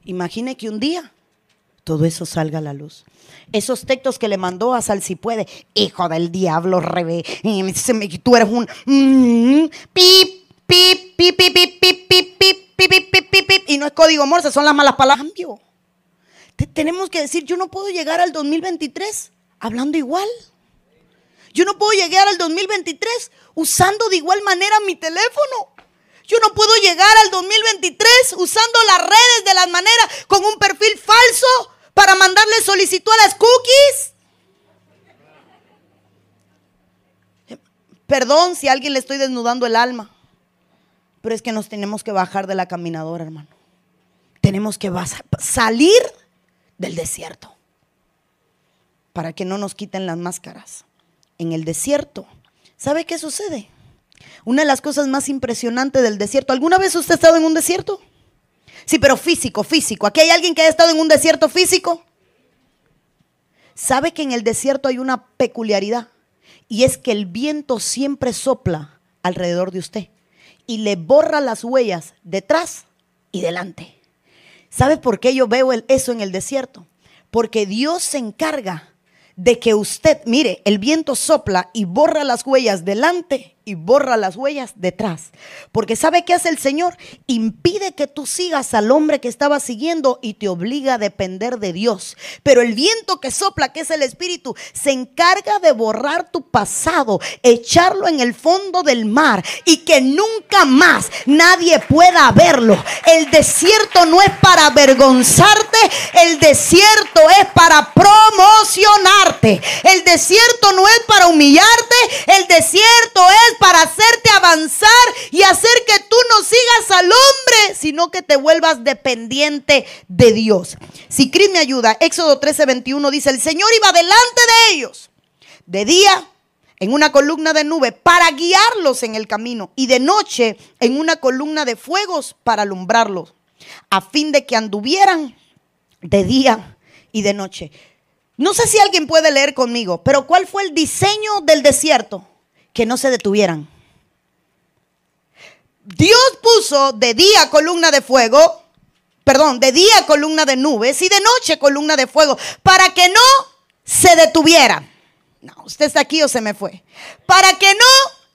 Imagine que un día todo eso salga a la luz. Esos textos que le mandó a Sal Si Puede. Hijo del diablo, rebe. Tú eres un... Pip, pip, pip, pip, pip, pip, pip, pip, pip, pip, pip. Y no es código Morse, son las malas palabras. Cambio. Tenemos que decir, yo no puedo llegar al 2023 hablando igual. Yo no puedo llegar al 2023 usando de igual manera mi teléfono. Yo no puedo llegar al 2023 usando las redes de la manera con un perfil falso para mandarle solicitud a las cookies. Perdón si a alguien le estoy desnudando el alma, pero es que nos tenemos que bajar de la caminadora, hermano. Tenemos que salir del desierto para que no nos quiten las máscaras. En el desierto, ¿sabe qué sucede? Una de las cosas más impresionantes del desierto. ¿Alguna vez usted ha estado en un desierto? Sí, pero físico, físico. ¿Aquí hay alguien que haya estado en un desierto físico? ¿Sabe que en el desierto hay una peculiaridad? Y es que el viento siempre sopla alrededor de usted y le borra las huellas detrás y delante. ¿Sabe por qué yo veo eso en el desierto? Porque Dios se encarga de que usted, mire, el viento sopla y borra las huellas delante y borra las huellas detrás. Porque ¿sabe qué hace el Señor? Impide que tú sigas al hombre que estaba siguiendo y te obliga a depender de Dios. Pero el viento que sopla, que es el Espíritu, se encarga de borrar tu pasado, echarlo en el fondo del mar y que nunca más nadie pueda verlo. El desierto no es para avergonzarte, el desierto es para promocionarte. El desierto no es para humillarte, el desierto es para hacerte avanzar y hacer que tú no sigas al hombre, sino que te vuelvas dependiente de Dios. Si Cristo me ayuda, Éxodo 13:21 dice, el Señor iba delante de ellos de día en una columna de nube para guiarlos en el camino y de noche en una columna de fuegos para alumbrarlos, a fin de que anduvieran de día y de noche. No sé si alguien puede leer conmigo, pero ¿cuál fue el diseño del desierto? Que no se detuvieran. Dios puso de día columna de fuego, perdón, de día columna de nubes y de noche columna de fuego, para que no se detuvieran. No, usted está aquí o se me fue. Para que no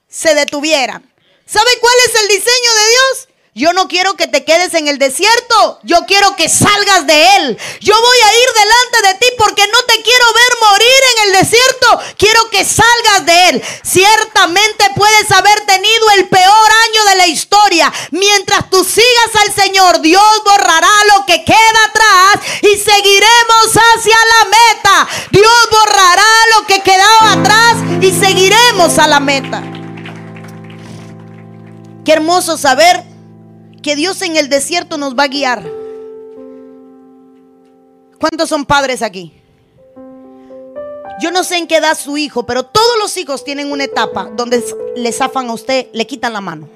se detuvieran. ¿Sabe cuál es el diseño de Dios? Yo no quiero que te quedes en el desierto, yo quiero que salgas de él. Yo voy a ir delante de ti porque no te quiero ver morir en el desierto, quiero que salgas de él. Ciertamente puedes haber tenido el peor año de la historia. Mientras tú sigas al Señor, Dios borrará lo que queda atrás y seguiremos hacia la meta. Dios borrará lo que quedaba atrás y seguiremos a la meta. Qué hermoso saber que Dios en el desierto nos va a guiar. ¿Cuántos son padres aquí? Yo no sé en qué edad su hijo, pero todos los hijos tienen una etapa donde le zafan a usted, le quitan la mano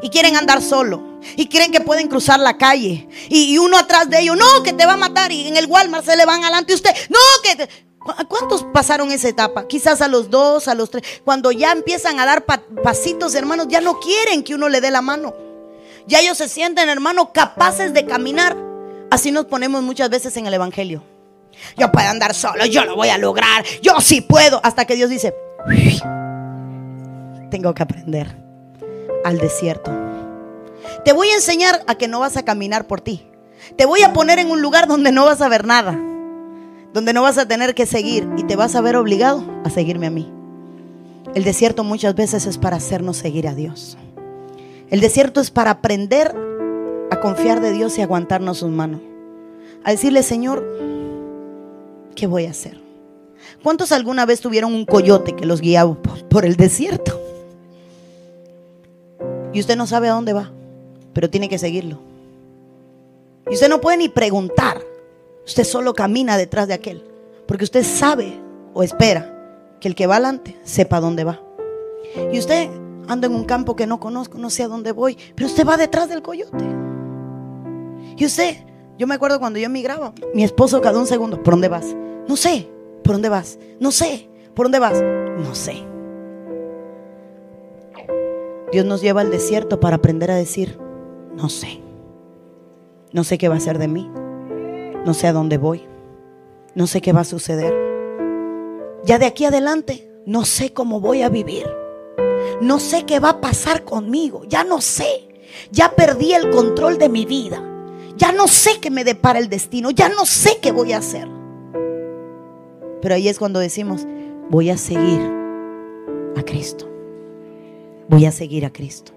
y quieren andar solo y creen que pueden cruzar la calle y uno atrás de ellos, no, que te va a matar, y en el Walmart se le van adelante y usted, no, que... ¿Cuántos pasaron esa etapa? Quizás a los 2, a los 3, cuando ya empiezan a dar pasitos, hermanos, ya no quieren que uno le dé la mano. Ya ellos se sienten, hermano, capaces de caminar. Así nos ponemos muchas veces en el evangelio. Yo puedo andar solo, yo lo voy a lograr, yo sí puedo. Hasta que Dios dice, tengo que aprender al desierto. Te voy a enseñar a que no vas a caminar por ti. Te voy a poner en un lugar donde no vas a ver nada, donde no vas a tener que seguir y te vas a ver obligado a seguirme a mí. El desierto muchas veces es para hacernos seguir a Dios. El desierto es para aprender a confiar de Dios y aguantarnos sus manos. A decirle, Señor, ¿qué voy a hacer? ¿Cuántos alguna vez tuvieron un coyote que los guiaba por el desierto? Y usted no sabe a dónde va, pero tiene que seguirlo. Y usted no puede ni preguntar. Usted solo camina detrás de aquel, porque usted sabe o espera que el que va adelante sepa dónde va. Y usted anda en un campo que no conozco, no sé a dónde voy, pero usted va detrás del coyote. Y usted, yo me acuerdo cuando yo emigraba, mi esposo cada un segundo, ¿por dónde vas? No sé. ¿Por dónde vas? No sé. ¿Por dónde vas? No sé. Dios nos lleva al desierto para aprender a decir, no sé. No sé qué va a ser de mí. No sé a dónde voy. No sé qué va a suceder. Ya de aquí adelante, no sé cómo voy a vivir. No sé qué va a pasar conmigo. Ya no sé. Ya perdí el control de mi vida. Ya no sé qué me depara el destino. Ya no sé qué voy a hacer. Pero ahí es cuando decimos, voy a seguir a Cristo. Voy a seguir a Cristo.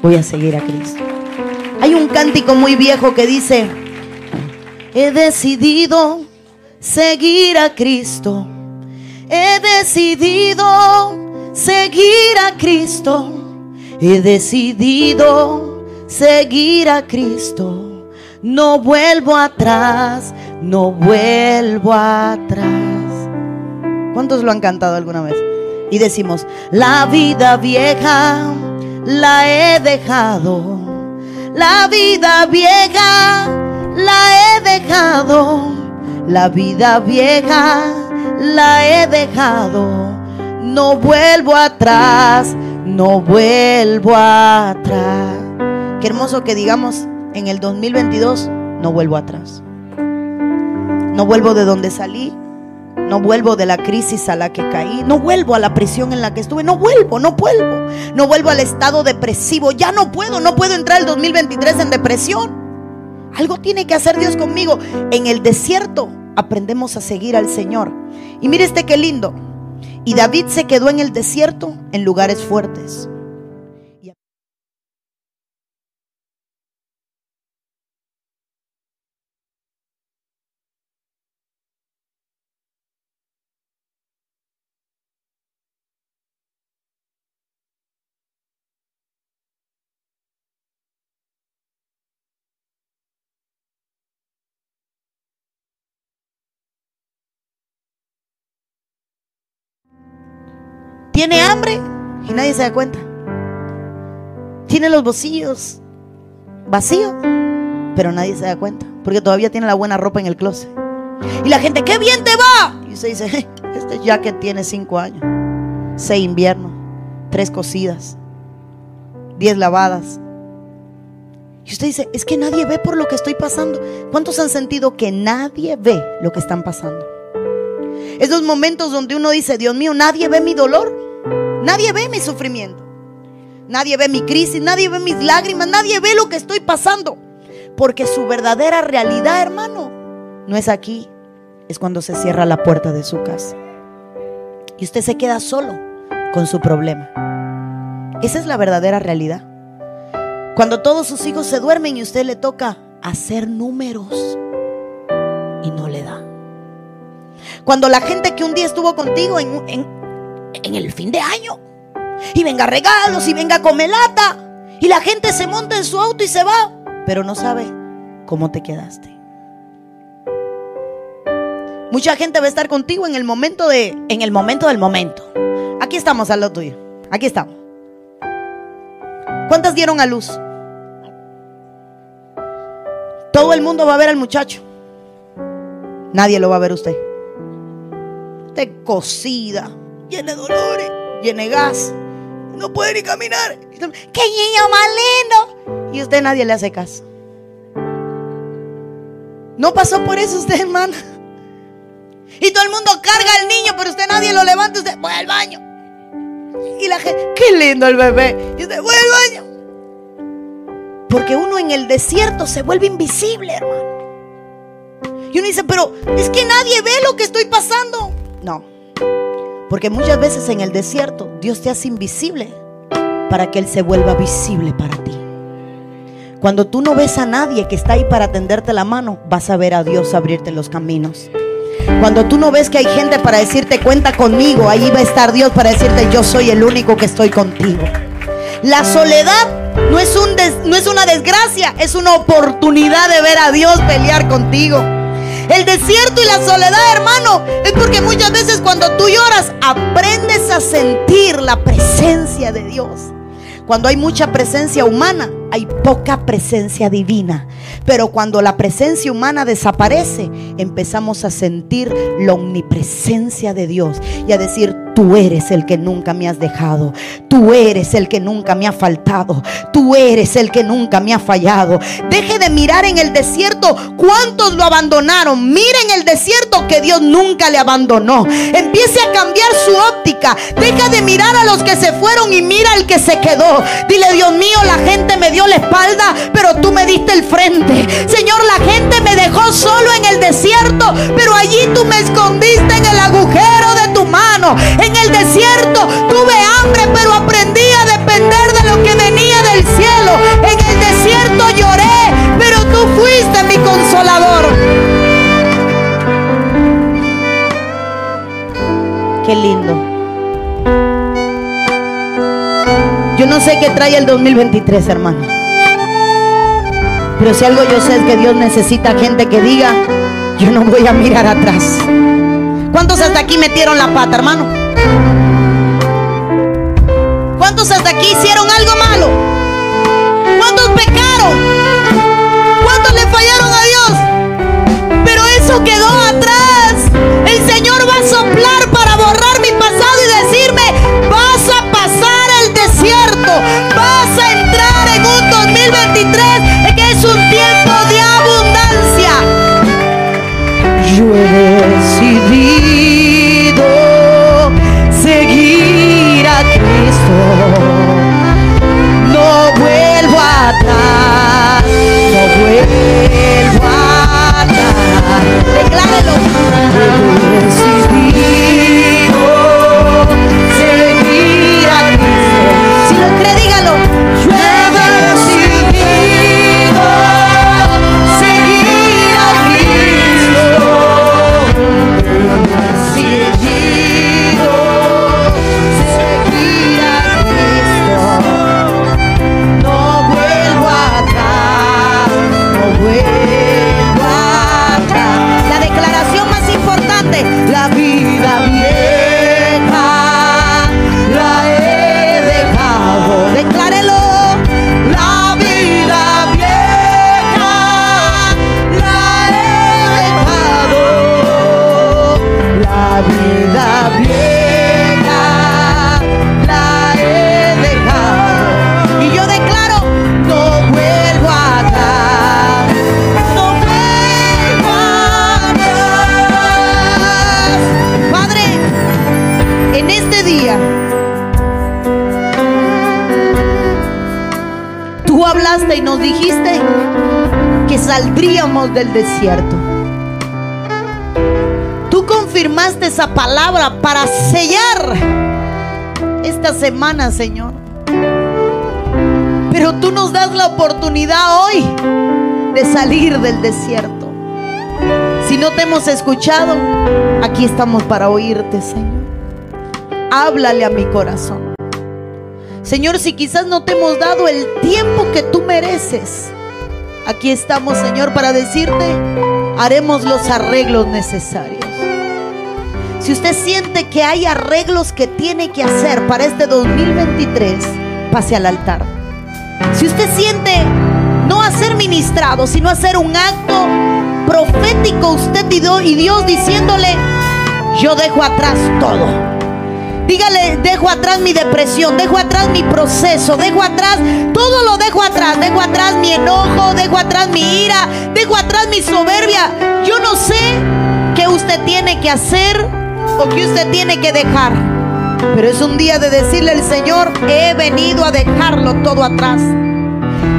Voy a seguir a Cristo. Hay un cántico muy viejo que dice, he decidido seguir a Cristo. He decidido seguir a Cristo. He decidido seguir a Cristo. No vuelvo atrás, no vuelvo atrás. ¿Cuántos lo han cantado alguna vez? Y decimos, la vida vieja la he dejado. La vida vieja la he dejado. La vida vieja la he dejado. No vuelvo atrás, no vuelvo atrás. Qué hermoso que digamos en el 2022, no vuelvo atrás. No vuelvo de donde salí. No vuelvo de la crisis a la que caí. No vuelvo a la prisión en la que estuve. No vuelvo. No vuelvo al estado depresivo. Ya no puedo entrar el 2023 en depresión. Algo tiene que hacer Dios conmigo. En el desierto aprendemos a seguir al Señor. Y mire este qué lindo. Y David se quedó en el desierto, en lugares fuertes. Tiene hambre y nadie se da cuenta. Tiene los bolsillos vacíos, pero nadie se da cuenta, porque todavía tiene la buena ropa en el closet. Y la gente, ¡qué bien te va! Y usted dice, este jacket tiene 5 años, 6 inviernos, 3 cosidas, 10 lavadas. Y usted dice, es que nadie ve por lo que estoy pasando. ¿Cuántos han sentido que nadie ve lo que están pasando? Esos momentos donde uno dice, Dios mío, nadie ve mi dolor. Nadie ve mi sufrimiento. Nadie ve mi crisis. Nadie ve mis lágrimas. Nadie ve lo que estoy pasando. Porque su verdadera realidad, hermano, no es aquí. Es cuando se cierra la puerta de su casa. Y usted se queda solo con su problema. Esa es la verdadera realidad. Cuando todos sus hijos se duermen y a usted le toca hacer números y no le da. Cuando la gente que un día estuvo contigo en el fin de año, y venga regalos y venga comelata, y la gente se monta en su auto y se va, pero no sabe cómo te quedaste. Mucha gente va a estar contigo en el momento del momento. Aquí estamos al lado tuyo. Aquí estamos. ¿Cuántas dieron a luz? Todo el mundo va a ver al muchacho. Nadie lo va a ver usted. Usted cocida, llena de dolores, llena de gas, no puede ni caminar. ¡Qué niño más lindo! Y usted nadie le hace caso. No pasó por eso usted, hermana. Y todo el mundo carga al niño, pero usted nadie lo levanta. Usted, voy al baño. Y la gente, ¡qué lindo el bebé! Y usted, voy al baño. Porque uno en el desierto se vuelve invisible, hermano. Y uno dice, pero es que nadie ve lo que estoy pasando. No, porque muchas veces en el desierto Dios te hace invisible para que Él se vuelva visible para ti. Cuando tú no ves a nadie que está ahí para tenderte la mano, vas a ver a Dios abrirte los caminos. Cuando tú no ves que hay gente para decirte cuenta conmigo, ahí va a estar Dios para decirte yo soy el único que estoy contigo. La soledad no es una desgracia, es una oportunidad de ver a Dios pelear contigo. El desierto y la soledad, hermano, es porque muchas veces cuando tú lloras aprendes a sentir la presencia de Dios. Cuando hay mucha presencia humana, hay poca presencia divina. Pero cuando la presencia humana desaparece, empezamos a sentir la omnipresencia de Dios y a decir, tú eres el que nunca me has dejado, tú eres el que nunca me ha faltado, tú eres el que nunca me ha fallado. Deje de mirar en el desierto cuántos lo abandonaron. Mire en el desierto que Dios nunca le abandonó. Empiece a cambiar su óptica. Deja de mirar a los que se fueron y mira al que se quedó. Dile, Dios mío, la gente me dio la espalda, pero tú me diste el frente. Señor, la gente me dejó solo en el desierto, pero allí tú me escondiste en el agujero de tu mano. En el desierto tuve hambre, pero aprendí a depender de lo que venía del cielo. En el desierto lloré, pero tú fuiste mi consolador. Qué lindo. Yo no sé qué trae el 2023, hermano. Pero si algo yo sé es que Dios necesita gente que diga, yo no voy a mirar atrás. ¿Cuántos hasta aquí metieron la pata, hermano? ¿Cuántos hasta aquí hicieron algo malo? ¿Cuántos pecaron? ¿Cuántos le fallaron a Dios? Pero eso quedó atrás. El Señor va a soplar para borrar mi pasado y decirme, vas a pasar el desierto, vas a entrar en un 2023 que es un tiempo de abundancia. Yo he decidido seguir a Cristo, no vuelvo atrás, no vuelvo atrás. Declárelo. Yo he decidido seguir a Cristo. Si lo cree, dígalo. Yo he decidido. La vida vieja la he dejado. Declárelo. La vida vieja la he dejado. La vida vieja la he dejado. Y yo declaro, no vuelvo atrás. En este día, tú hablaste y nos dijiste que saldríamos del desierto. Tú confirmaste esa palabra para sellar esta semana, Señor. Pero tú nos das la oportunidad hoy de salir del desierto. Si no te hemos escuchado, aquí estamos para oírte, Señor. Háblale a mi corazón, Señor. Si quizás no te hemos dado el tiempo que tú mereces, aquí estamos, Señor, para decirte, haremos los arreglos necesarios. Si usted siente que hay arreglos que tiene que hacer para este 2023, pase al altar. Si usted siente no hacer ministrado, sino hacer un acto profético, usted y Dios diciéndole, yo dejo atrás todo. Dígale, dejo atrás mi depresión, dejo atrás mi proceso, dejo atrás, todo lo dejo atrás mi enojo, dejo atrás mi ira, dejo atrás mi soberbia. Yo no sé qué usted tiene que hacer o qué usted tiene que dejar, pero es un día de decirle al Señor, he venido a dejarlo todo atrás.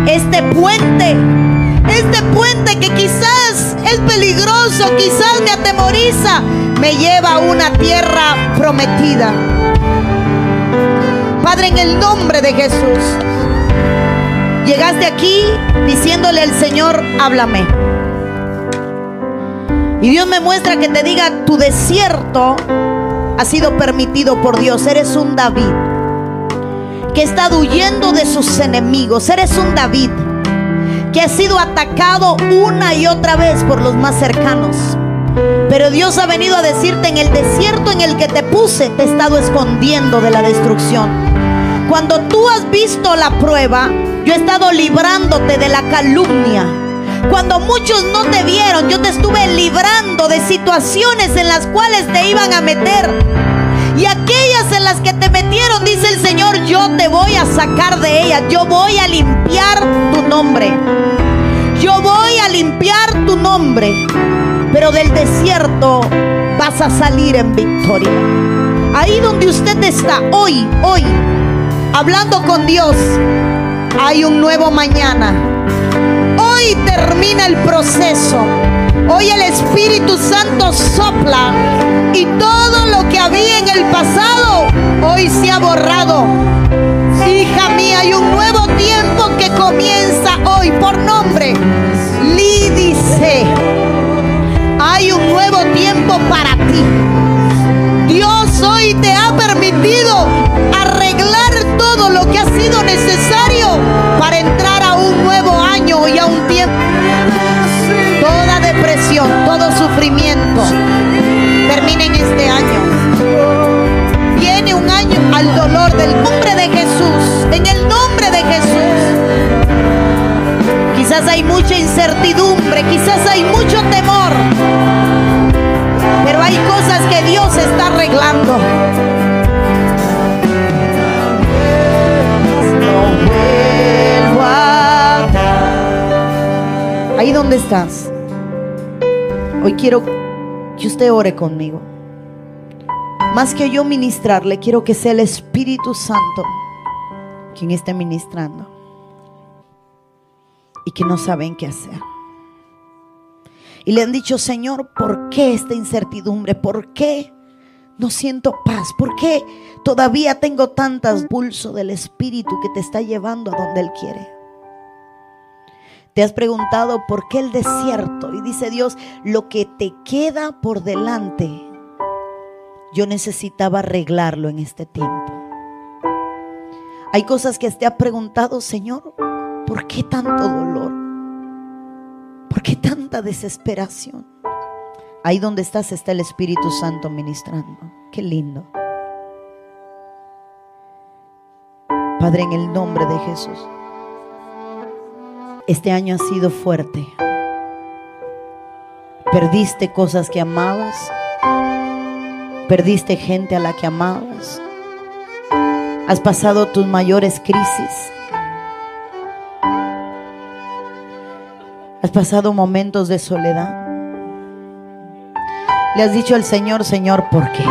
Este puente que quizás es peligroso, quizás me atemoriza, me lleva a una tierra prometida. Padre, en el nombre de Jesús, llegaste aquí diciéndole al Señor, háblame. Y Dios me muestra que te diga: tu desierto ha sido permitido por Dios. Eres un David que está huyendo de sus enemigos. Eres un David que ha sido atacado una y otra vez por los más cercanos, pero Dios ha venido a decirte: en el desierto en el que te puse, te he estado escondiendo de la destrucción. Cuando tú has visto la prueba, yo he estado librándote de la calumnia. Cuando muchos no te vieron, yo te estuve librando de situaciones en las cuales te iban a meter. Y aquellas en las que te metieron, dice el Señor, yo te voy a sacar de ellas. Yo voy a limpiar tu nombre. Yo voy a limpiar tu nombre. Pero del desierto vas a salir en victoria. Ahí donde usted está hoy, hablando con Dios, hay un nuevo mañana. Hoy termina el proceso. Hoy el Espíritu Santo sopla y todo lo que había en el pasado hoy se ha borrado. Hija mía, hay un nuevo tiempo que comienza hoy, por nombre Lídice. Hay un nuevo tiempo para ti. Dios hoy te ha permitido arreglar todo lo que ha sido necesario para entrar a un nuevo año y a un tiempo. Toda depresión, todo sufrimiento termina en este año. Viene un año al dolor del nombre de Jesús, en el nombre de Jesús. Quizás hay mucha incertidumbre, quizás hay mucho temor, pero hay cosas que Dios está arreglando. Ahí donde estás, hoy quiero que usted ore conmigo. Más que yo ministrarle, quiero que sea el Espíritu Santo quien esté ministrando y que no saben qué hacer. Y le han dicho: Señor, ¿por qué esta incertidumbre? ¿Por qué no siento paz? ¿Por qué todavía tengo tantas pulsos del Espíritu que te está llevando a donde Él quiere? Te has preguntado por qué el desierto. Y dice Dios: lo que te queda por delante, yo necesitaba arreglarlo en este tiempo. Hay cosas que te has preguntado: Señor, ¿por qué tanto dolor? ¿Por qué tanta desesperación? Ahí donde estás está el Espíritu Santo ministrando. Qué lindo. Padre, en el nombre de Jesús, este año ha sido fuerte. Perdiste cosas que amabas. Perdiste gente a la que amabas. Has pasado tus mayores crisis. Has pasado momentos de soledad. Le has dicho al Señor: Señor, ¿por qué?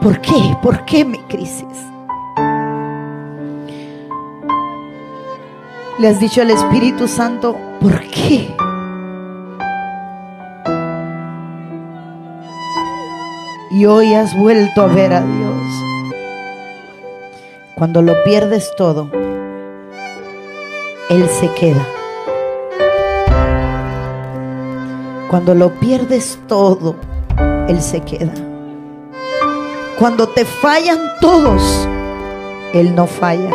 ¿Por qué? ¿Por qué mi crisis? Le has dicho al Espíritu Santo: ¿por qué? Y hoy has vuelto a ver a Dios. Cuando lo pierdes todo, Él se queda. Cuando lo pierdes todo, Él se queda. Cuando te fallan todos, Él no falla.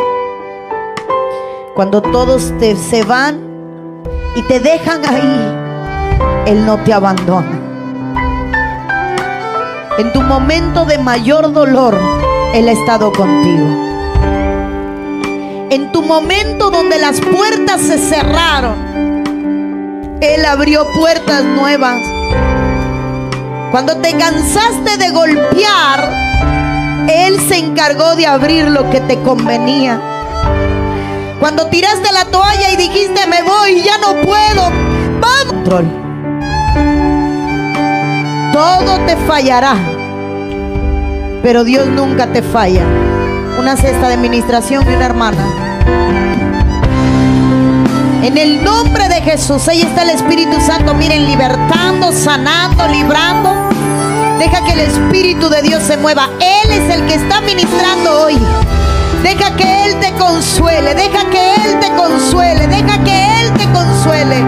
Cuando todos se van y te dejan ahí, Él no te abandona. En tu momento de mayor dolor, Él ha estado contigo. En tu momento donde las puertas se cerraron, Él abrió puertas nuevas. Cuando te cansaste de golpear, Él se encargó de abrir lo que te convenía. Cuando tiraste la toalla y dijiste: me voy, ya no puedo, vamos. Todo te fallará, pero Dios nunca te falla. Una cesta de ministración de una hermana. En el nombre de Jesús, ahí está el Espíritu Santo. Miren, libertando, sanando, librando. Deja que el Espíritu de Dios se mueva. Él es el que está ministrando hoy. Deja que Él te consuele, deja que Él te consuele, deja que Él te consuele.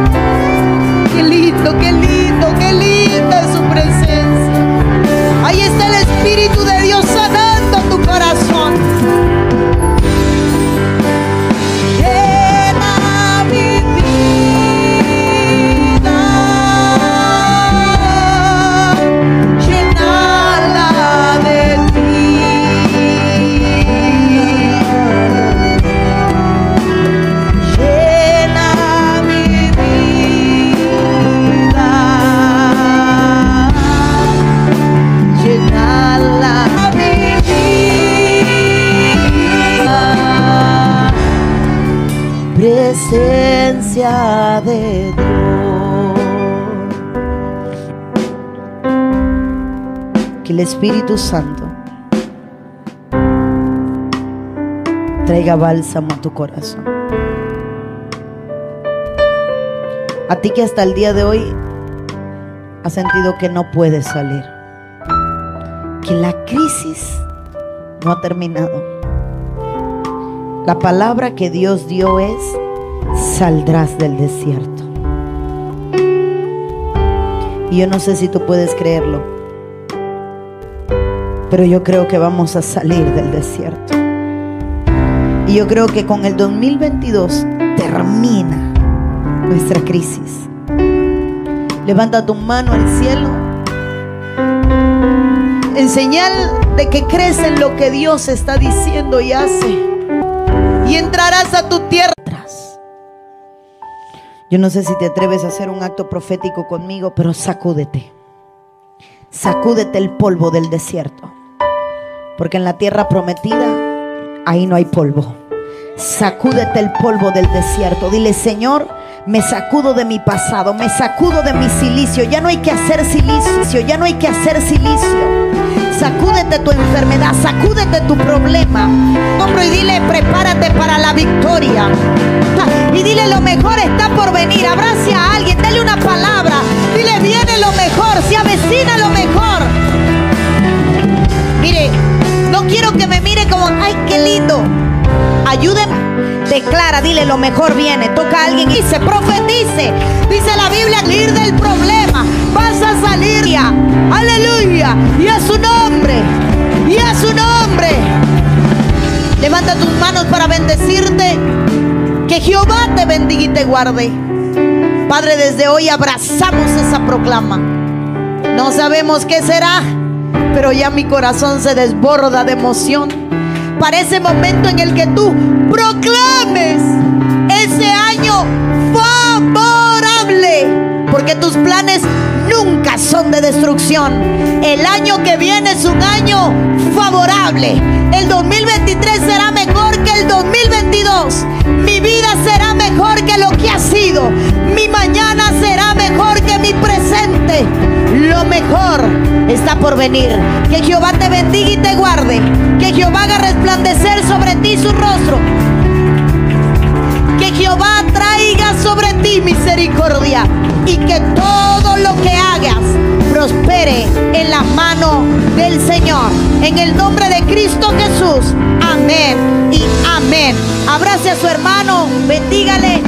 Qué lindo, qué lindo. qué linda es su presencia. Ahí está el Espíritu de Dios sanando tu corazón. Presencia de Dios. Que el Espíritu Santo traiga bálsamo a tu corazón. A ti que hasta el día de hoy has sentido que no puedes salir, que la crisis no ha terminado. La palabra que Dios dio es: saldrás del desierto. Y yo no sé si tú puedes creerlo, pero yo creo que vamos a salir del desierto. Y yo creo que con el 2022 termina nuestra crisis. Levanta tu mano al cielo en señal de que crees en lo que Dios está diciendo y hace, y entrarás a tu tierra. Yo no sé si te atreves a hacer un acto profético conmigo, pero sacúdete. Sacúdete el polvo del desierto. Porque en la tierra prometida, ahí no hay polvo. Sacúdete el polvo del desierto. Dile: Señor, me sacudo de mi pasado, me sacudo de mi silicio. Ya no hay que hacer silicio, ya no hay que hacer silicio. Sacúdete tu enfermedad, sacúdete tu problema. Y dile: prepárate para la victoria. Y dile: lo mejor está por venir. Abrace a alguien, dale una palabra. Dile: viene lo mejor, se avecina lo mejor. Mire, no quiero que me mire como: ay, qué lindo. Ayúdeme. Declara, dile: lo mejor viene. Toca a alguien y se profetice. Dice la Biblia: salir del problema, vas a salir. Aleluya. Y a su nombre, y a su nombre. Levanta tus manos para bendecirte. Que Jehová te bendiga y te guarde. Padre, desde hoy abrazamos esa proclama. No sabemos qué será, pero ya mi corazón se desborda de emoción para ese momento en el que tú proclames ese año favorable, porque tus planes nunca son de destrucción. El año que viene es un año favorable. El 2023 será mejor que el 2022. Mi vida será mejor que lo que ha sido. Mi mañana será mejor que mi presente. Lo mejor está por venir. Que Jehová te bendiga y te guarde. Que Jehová haga resplandecer sobre ti su rostro. Que Jehová traiga sobre ti misericordia. Y que todo lo que hagas prospere en la mano del Señor. En el nombre de Cristo Jesús. Amén y amén. Abrace a su hermano. Bendígale.